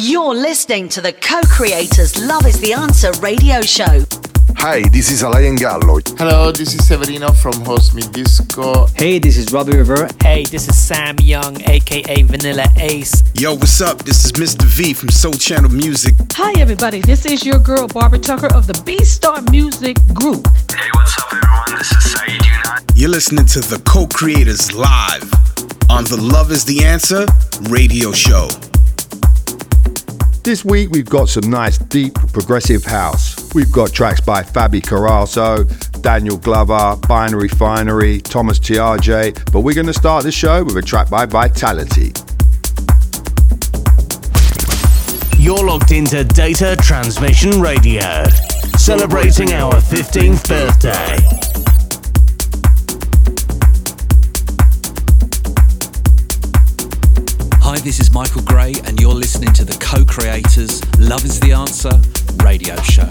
You're listening to the Co-Creators Love is the Answer radio show. Hi, this is Alayan Gallo. Hello, this is Severino from Host Me Disco. Hey, this is Robbie Rivera. Hey, this is Sam Young, aka Vanilla Ace. Yo, what's up? This is Mr. V from Soul Channel Music. Hi, everybody. This is your girl, Barbara Tucker of the B-Star Music Group. Hey, what's up, everyone? This is Saeed. You're listening to The Co-Creators Live on the Love is the Answer radio show. This week we've got some nice deep progressive house. We've got tracks by Fabi Carrasso, Daniel Glover, Binary Finery, Thomas TRJ, but we're going to start the show with a track by Vitality. You're locked into Data Transmission Radio, celebrating our 15th birthday. Hi, this is Michael Gray, and you're listening to the Co-Creators Love is the Answer radio show.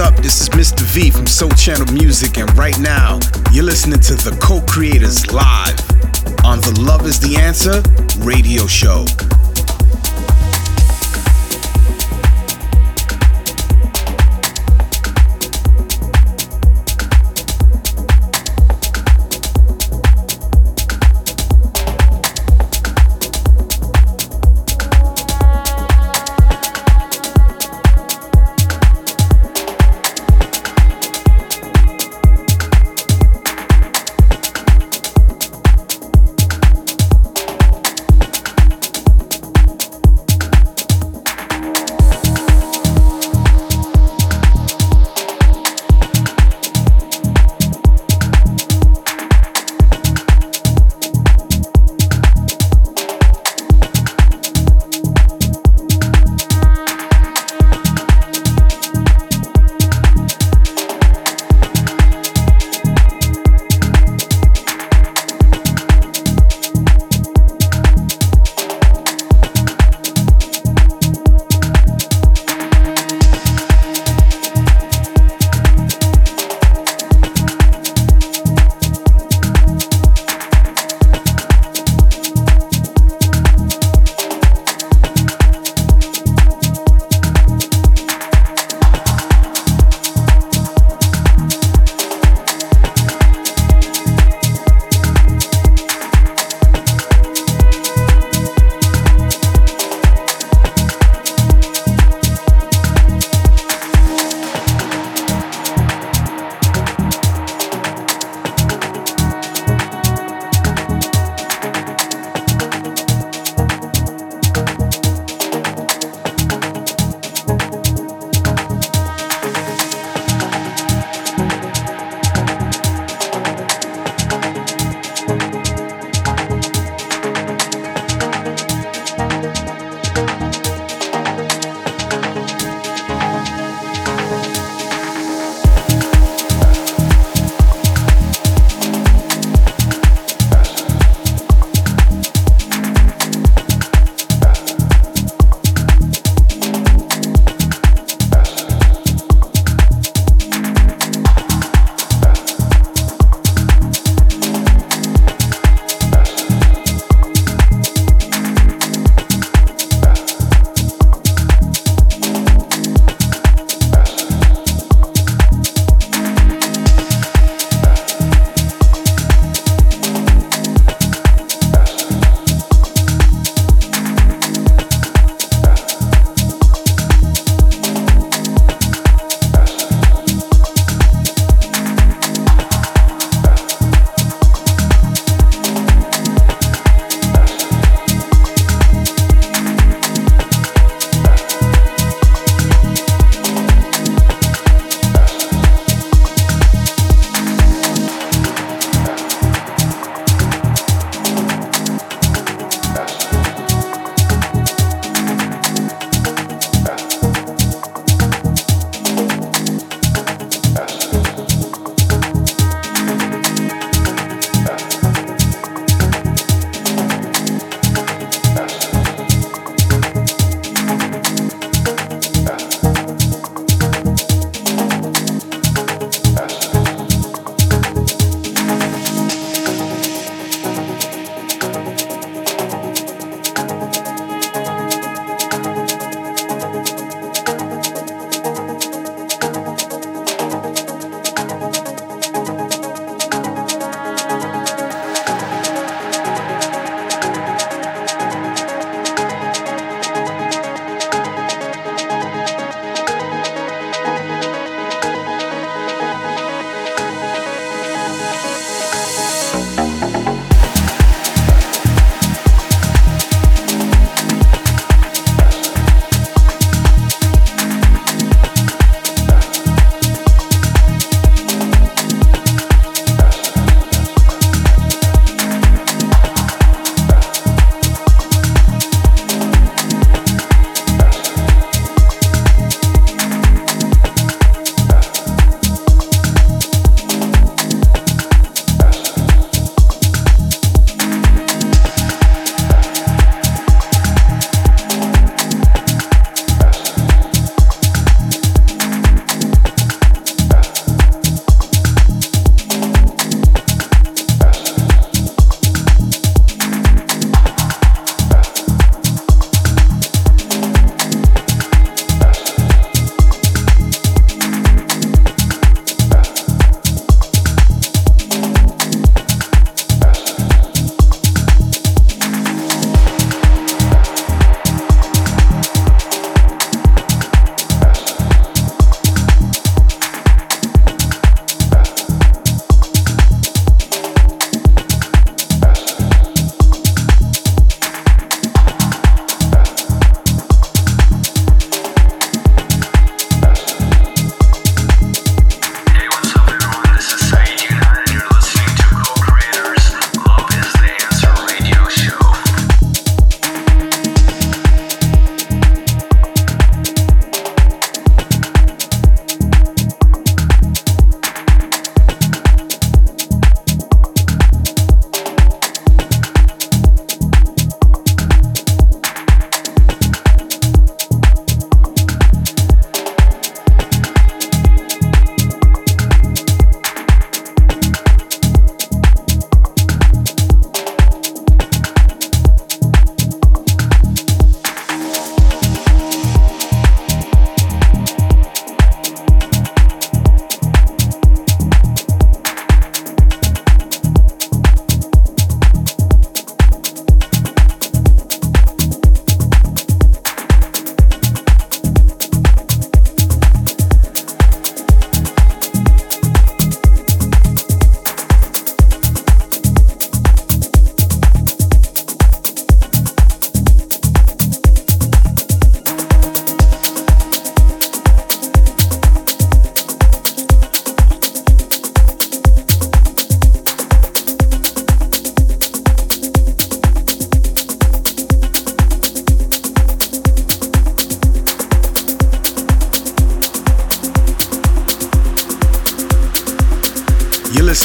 up? This is Mr. V from Soul Channel Music, and right now, you're listening to The Co-Creators live on the Love is the Answer radio show.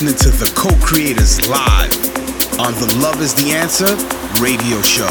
listening to The Co-Creators live on the Love is the Answer radio show.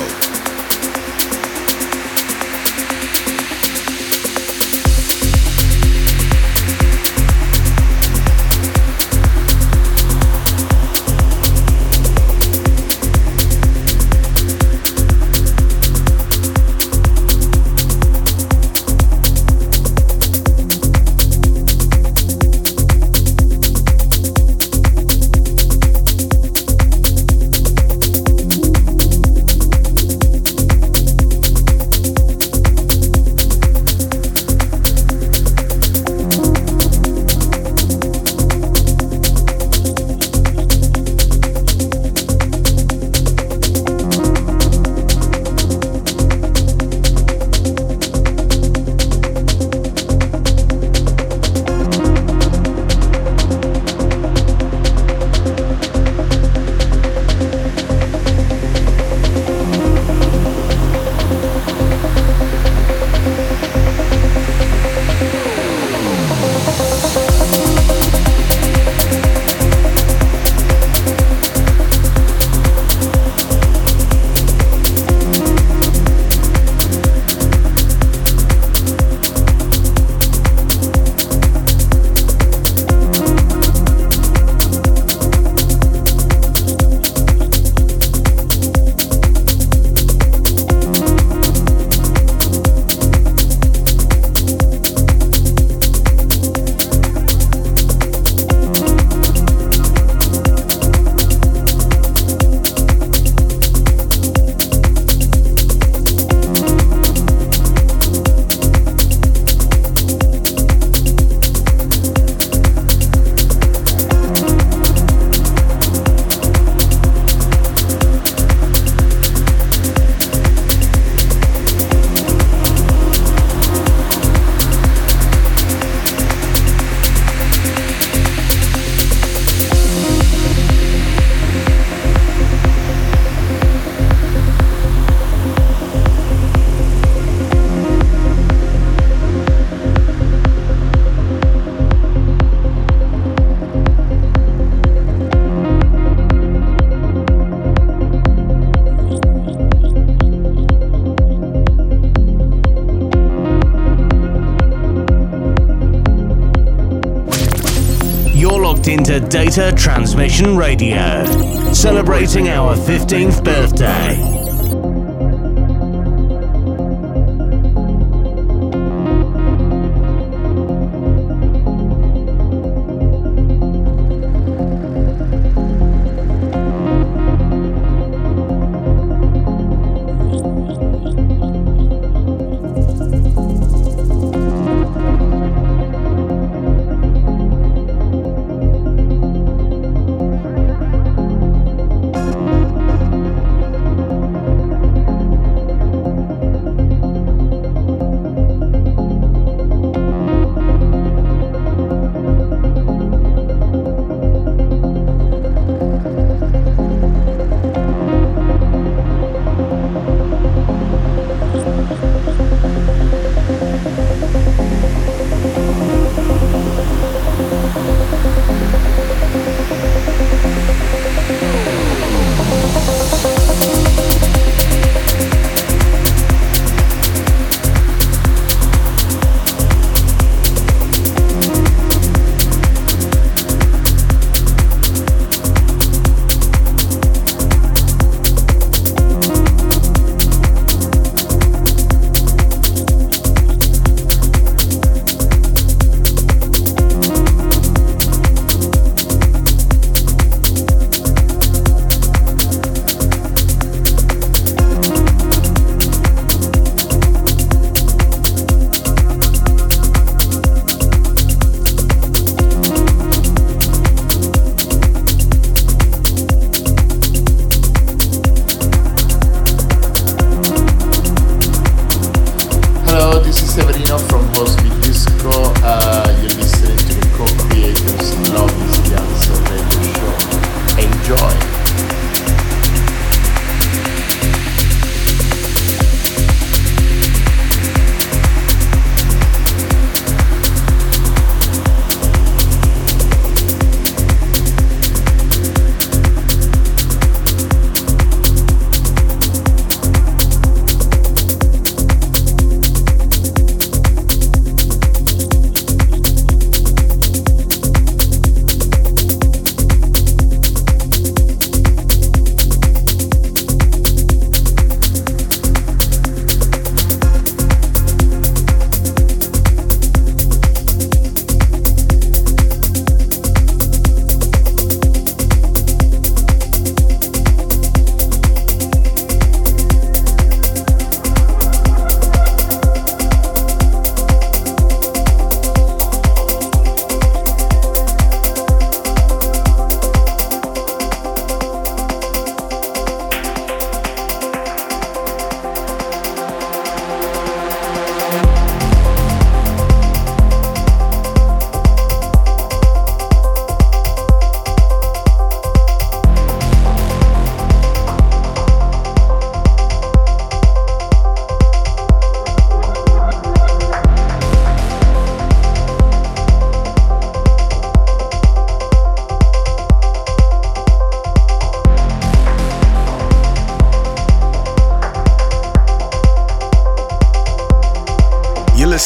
Into Data Transmission Radio, celebrating our 15th birthday.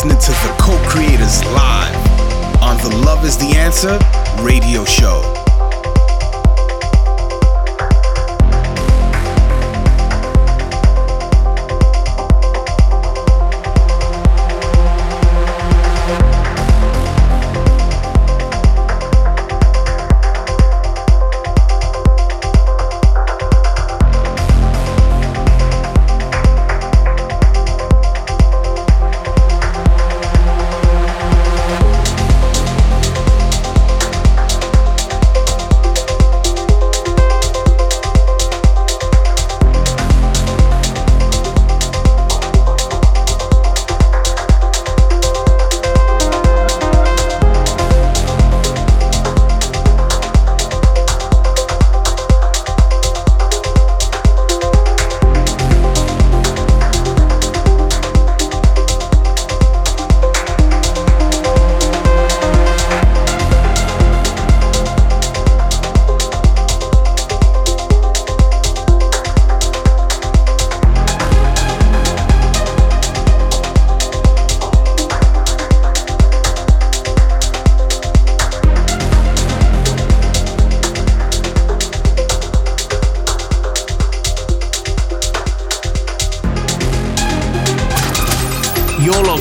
listening to The Co-Creators live on the Love is the Answer radio show.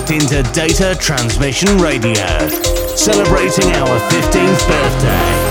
Into Data Transmission Radio, celebrating our 15th birthday.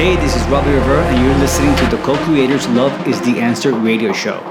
Hey, this is Robbie Rivera, and you're listening to The Co-Creators Love is the Answer radio show.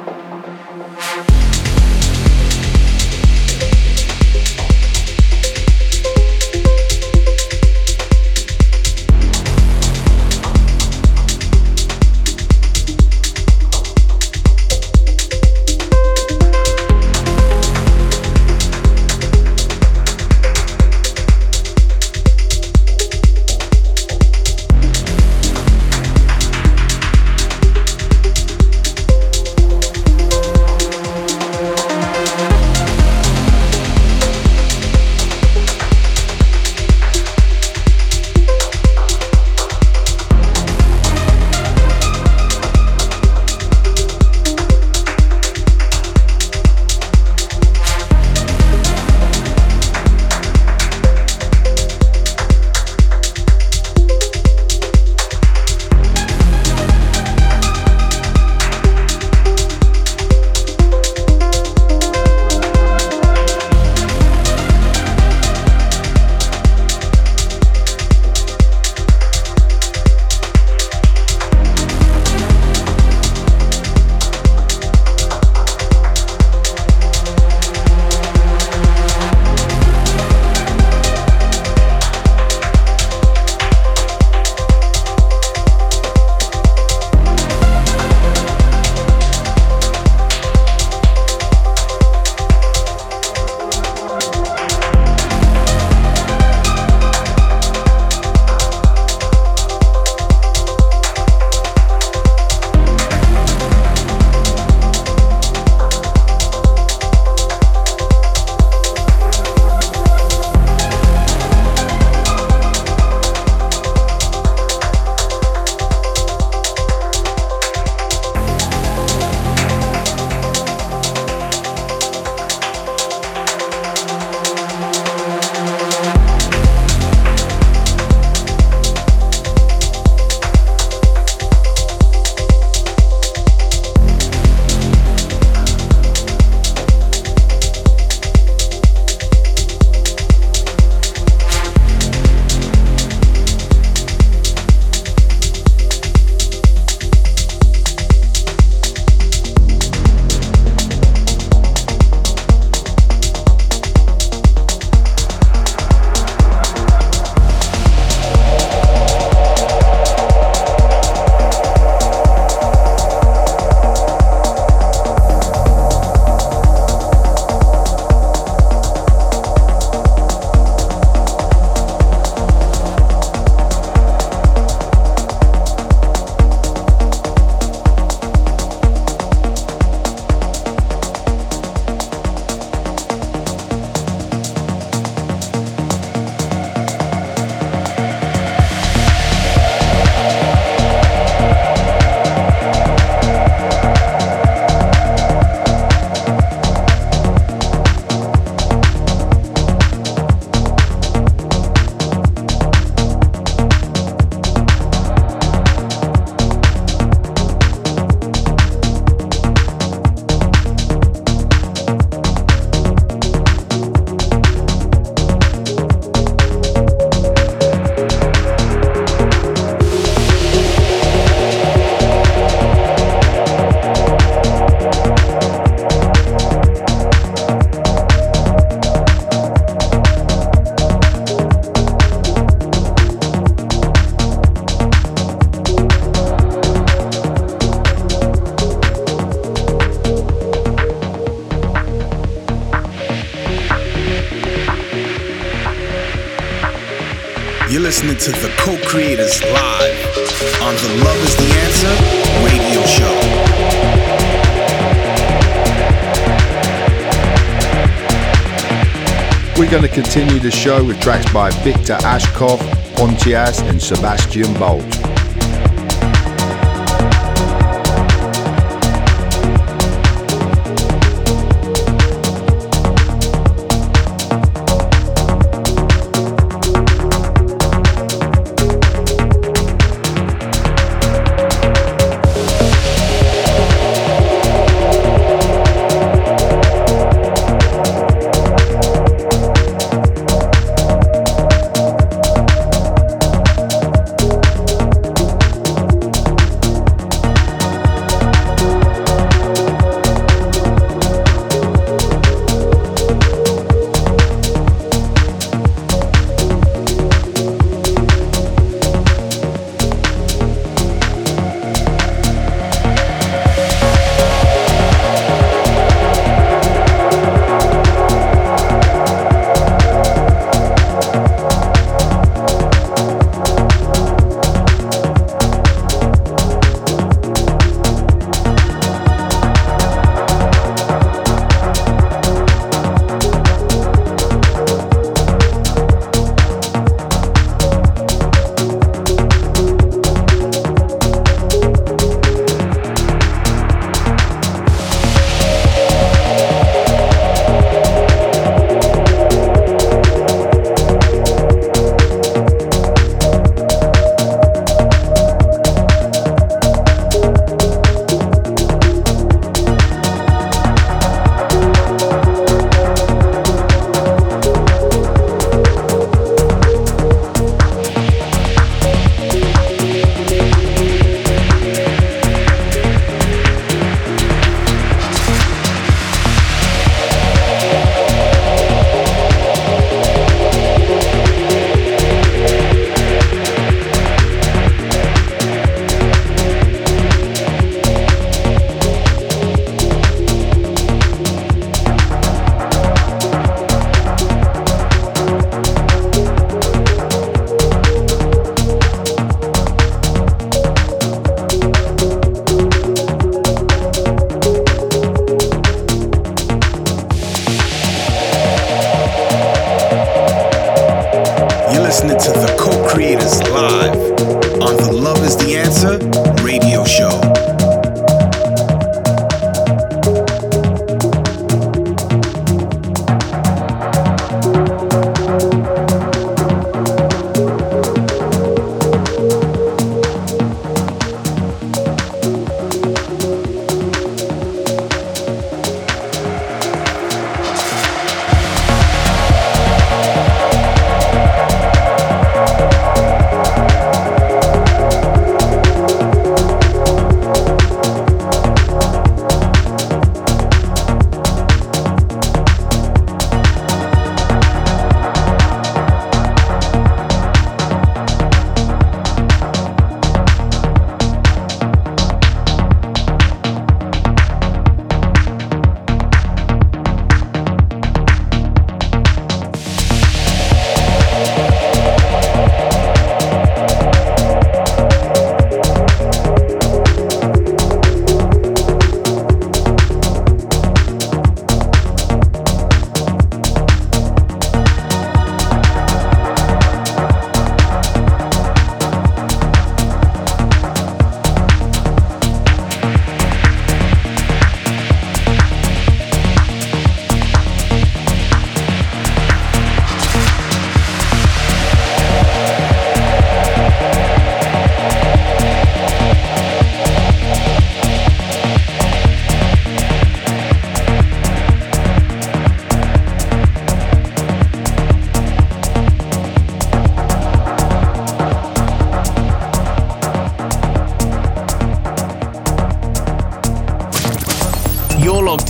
listening to The Co-Creators live on the Love is the Answer radio show. We're going to continue the show with tracks by Victor Ashkov, Pontias and Sebastian Bolt.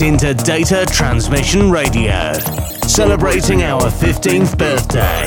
Into Data Transmission Radio, celebrating our 15th birthday.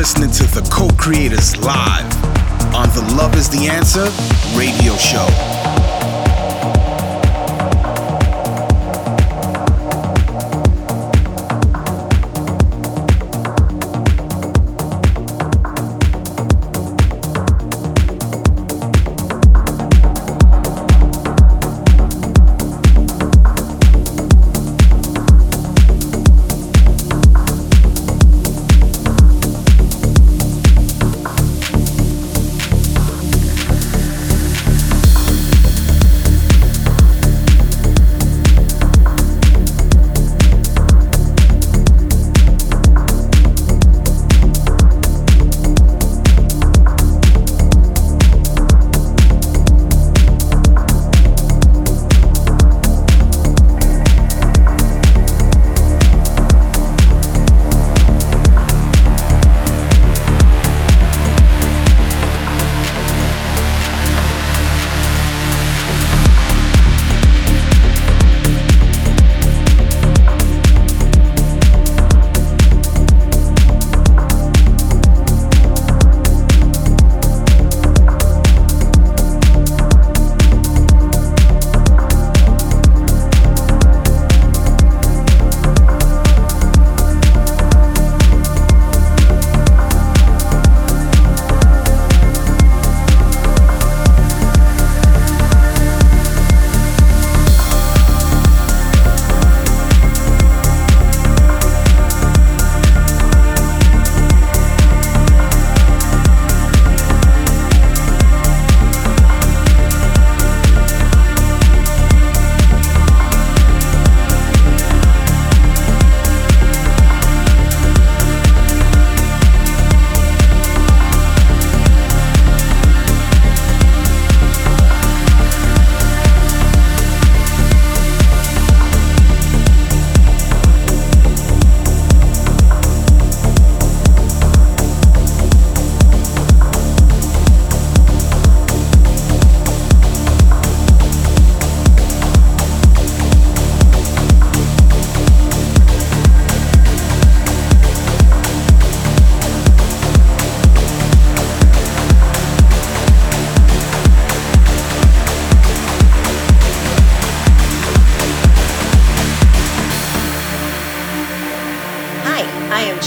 listening to The Co-Creators live on the Love is the Answer radio show.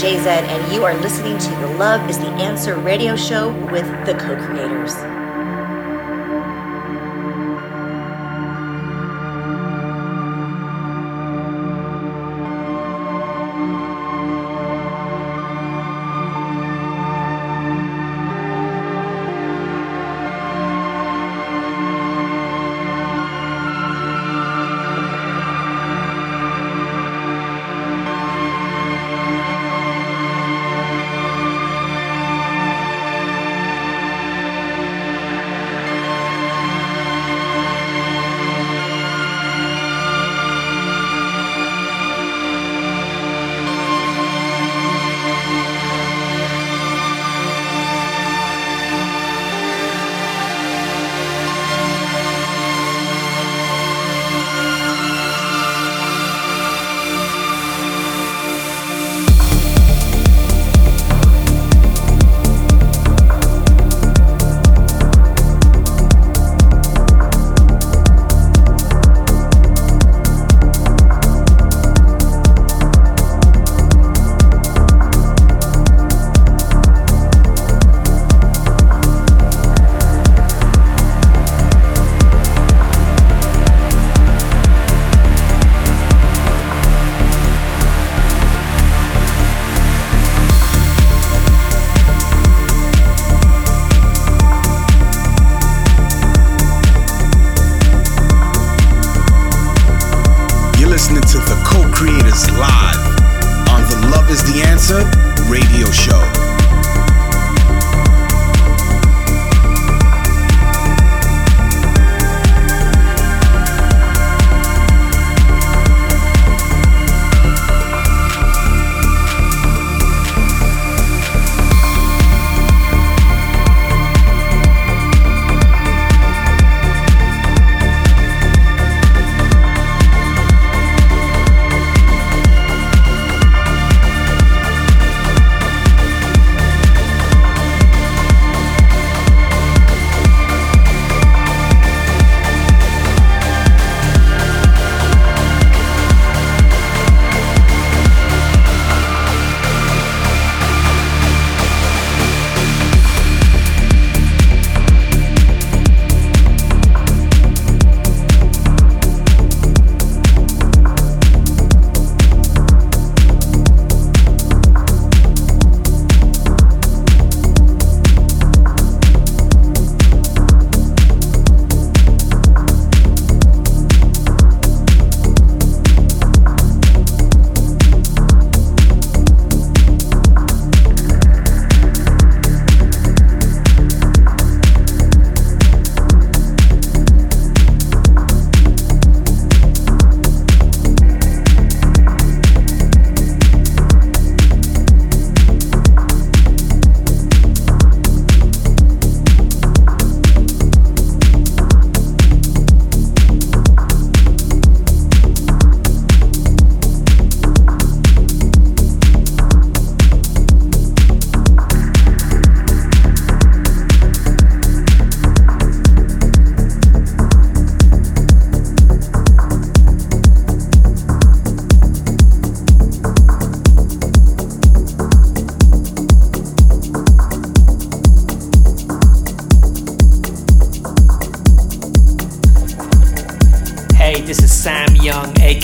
JZ, and you are listening to the Love is the Answer radio show with The Co-Creators.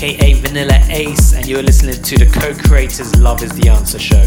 aka Vanilla Ace, and you're listening to The Co-Creators Love is the Answer show.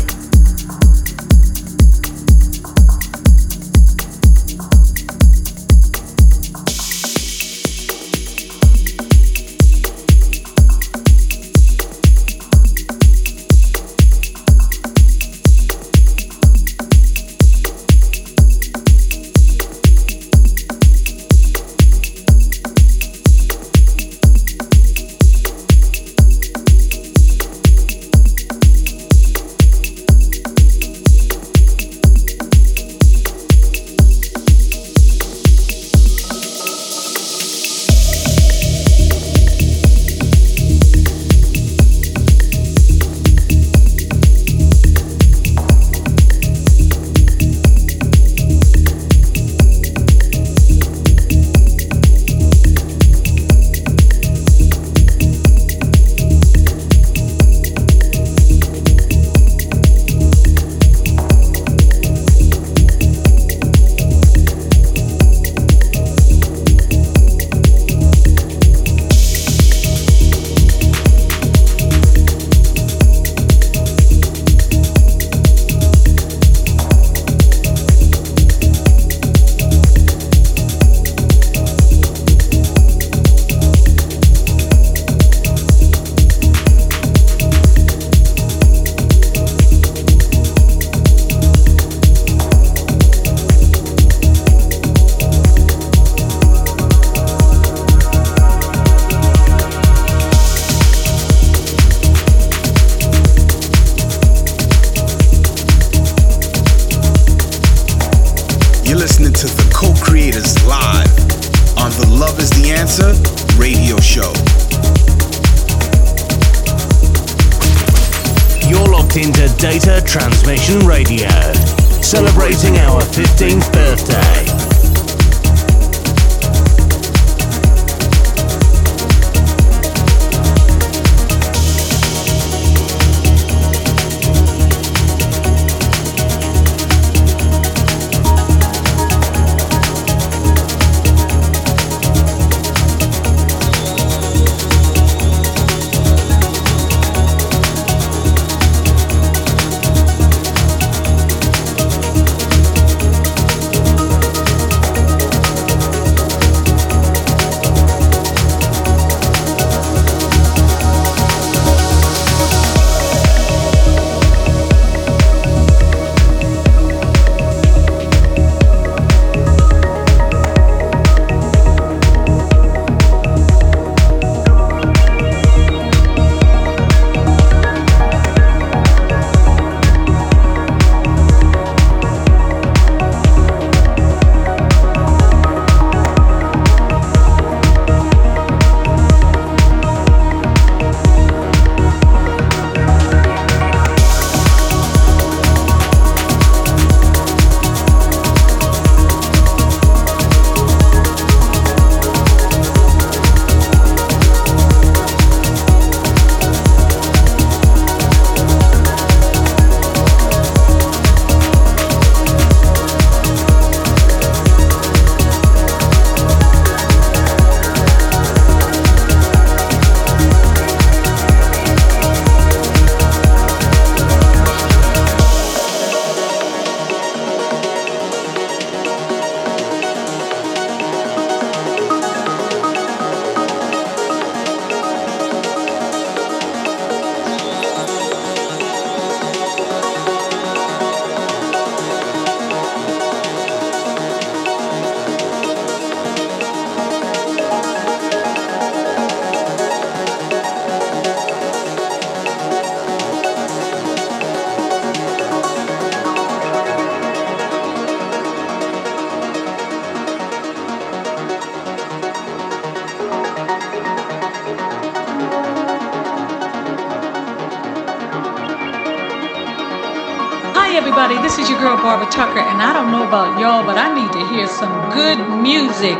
This is your girl Barbara Tucker, and I don't know about y'all, but I need to hear some good music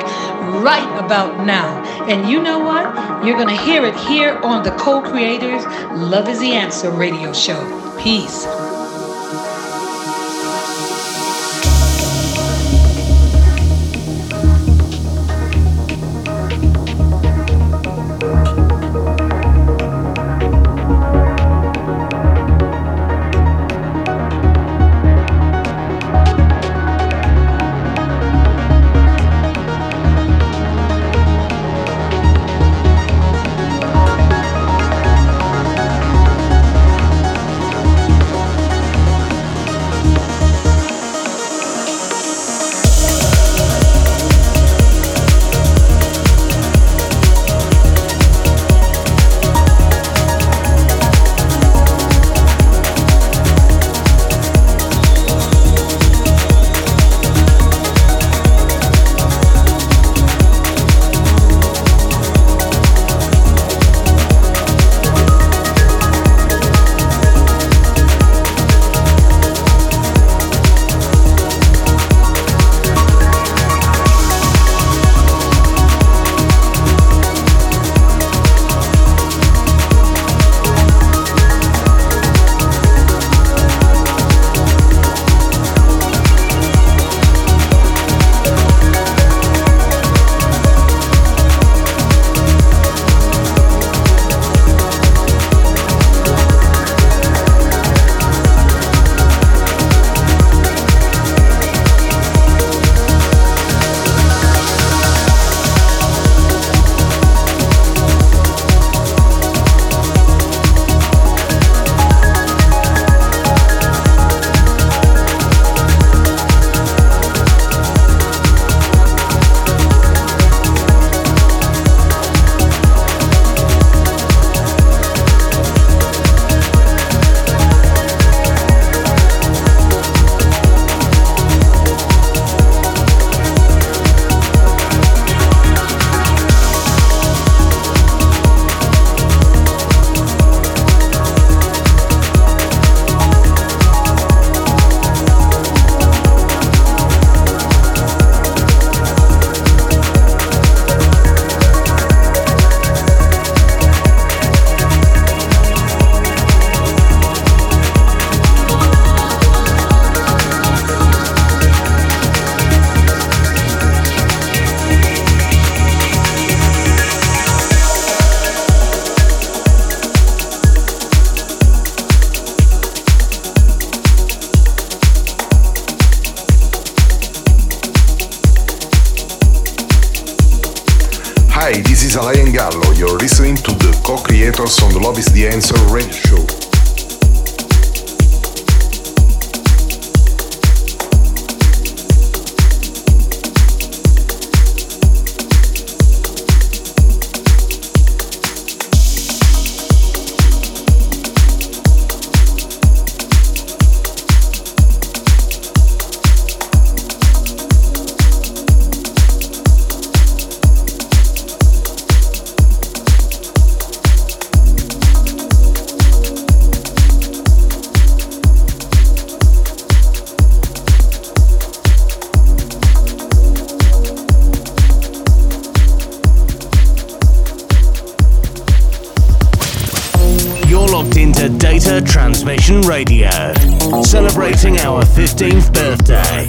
right about now. And you know what? You're gonna hear it here on the Co-Creators Love is the Answer radio show. Peace. Co-Creators on the Love is the Answer radio show. Data Transmission Radio, celebrating our 15th birthday.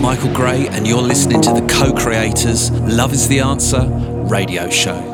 Michael Gray, and you're listening to The Co-Creators Love is the Answer radio show.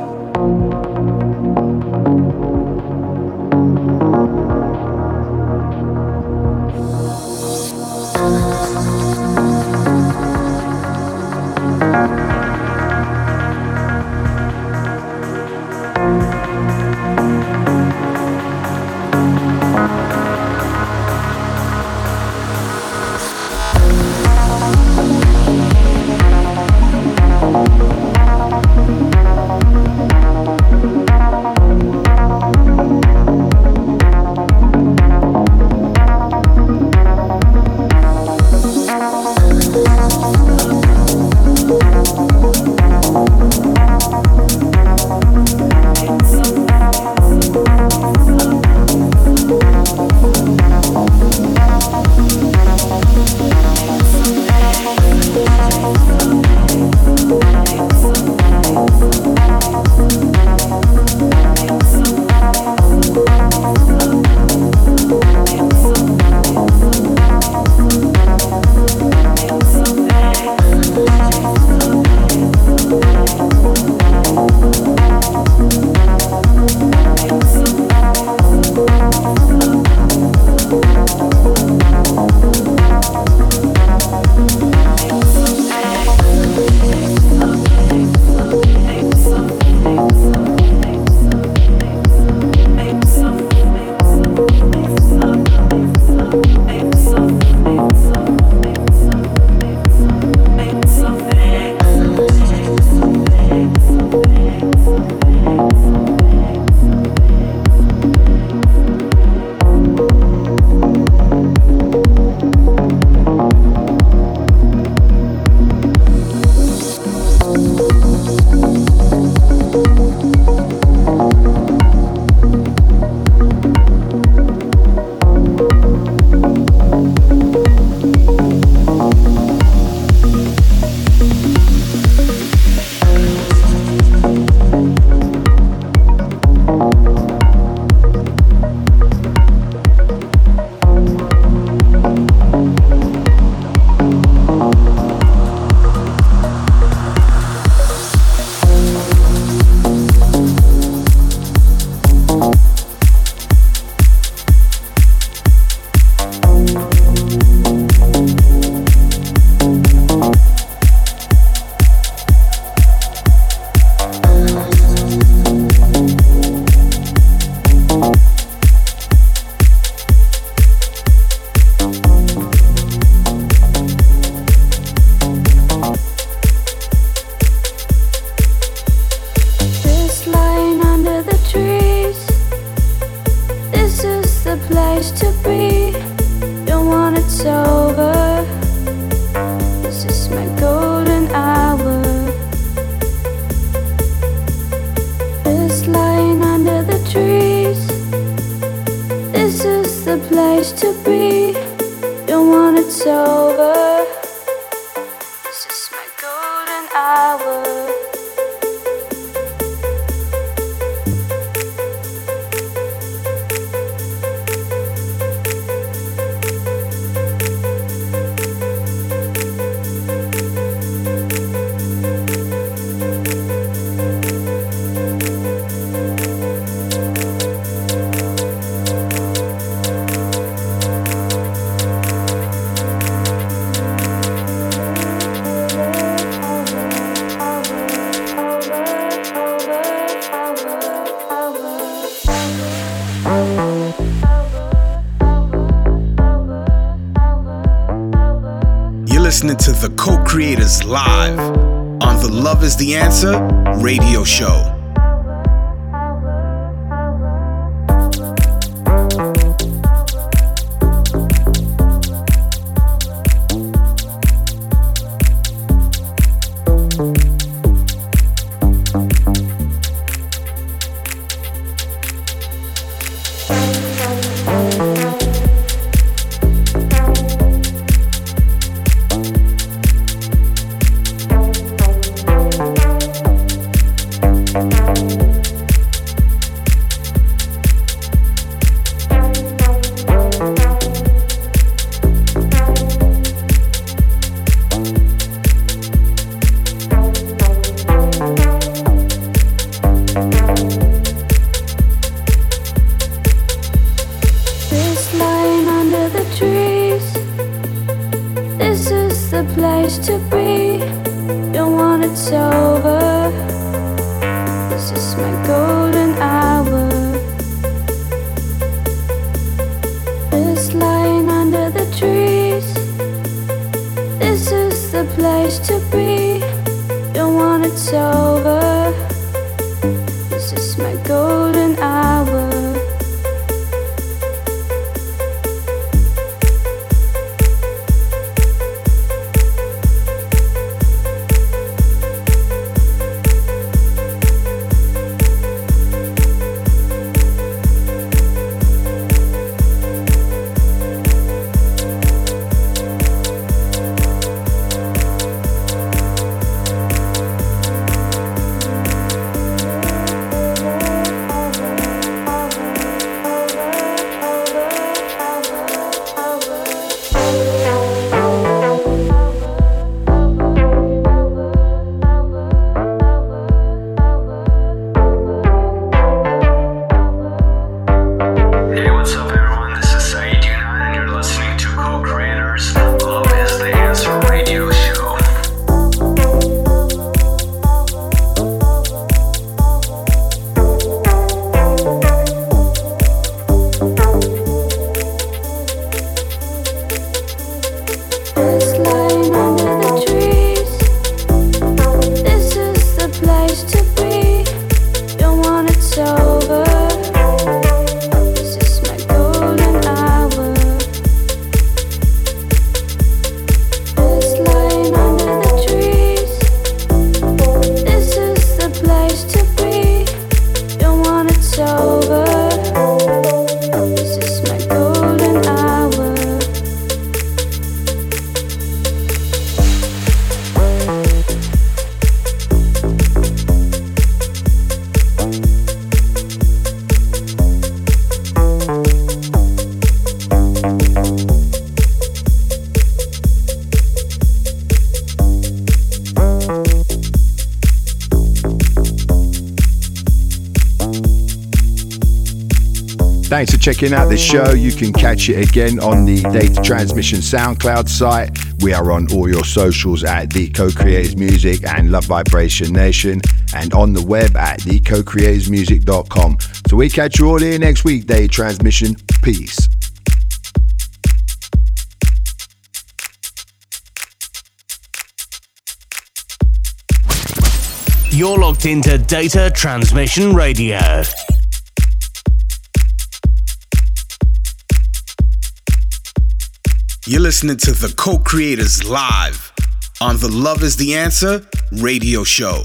listening to The Co-Creators live on the Love is the Answer radio show. Thanks for checking out this show. You can catch it again on the Data Transmission SoundCloud site. We are on all your socials at The Co-Creators Music and Love Vibration Nation, and on the web at thecocreatorsmusic.com. So we catch you all here next week, Data Transmission. Peace. You're locked into Data Transmission Radio. You're listening to The Co-Creators live on the Love is the Answer radio show.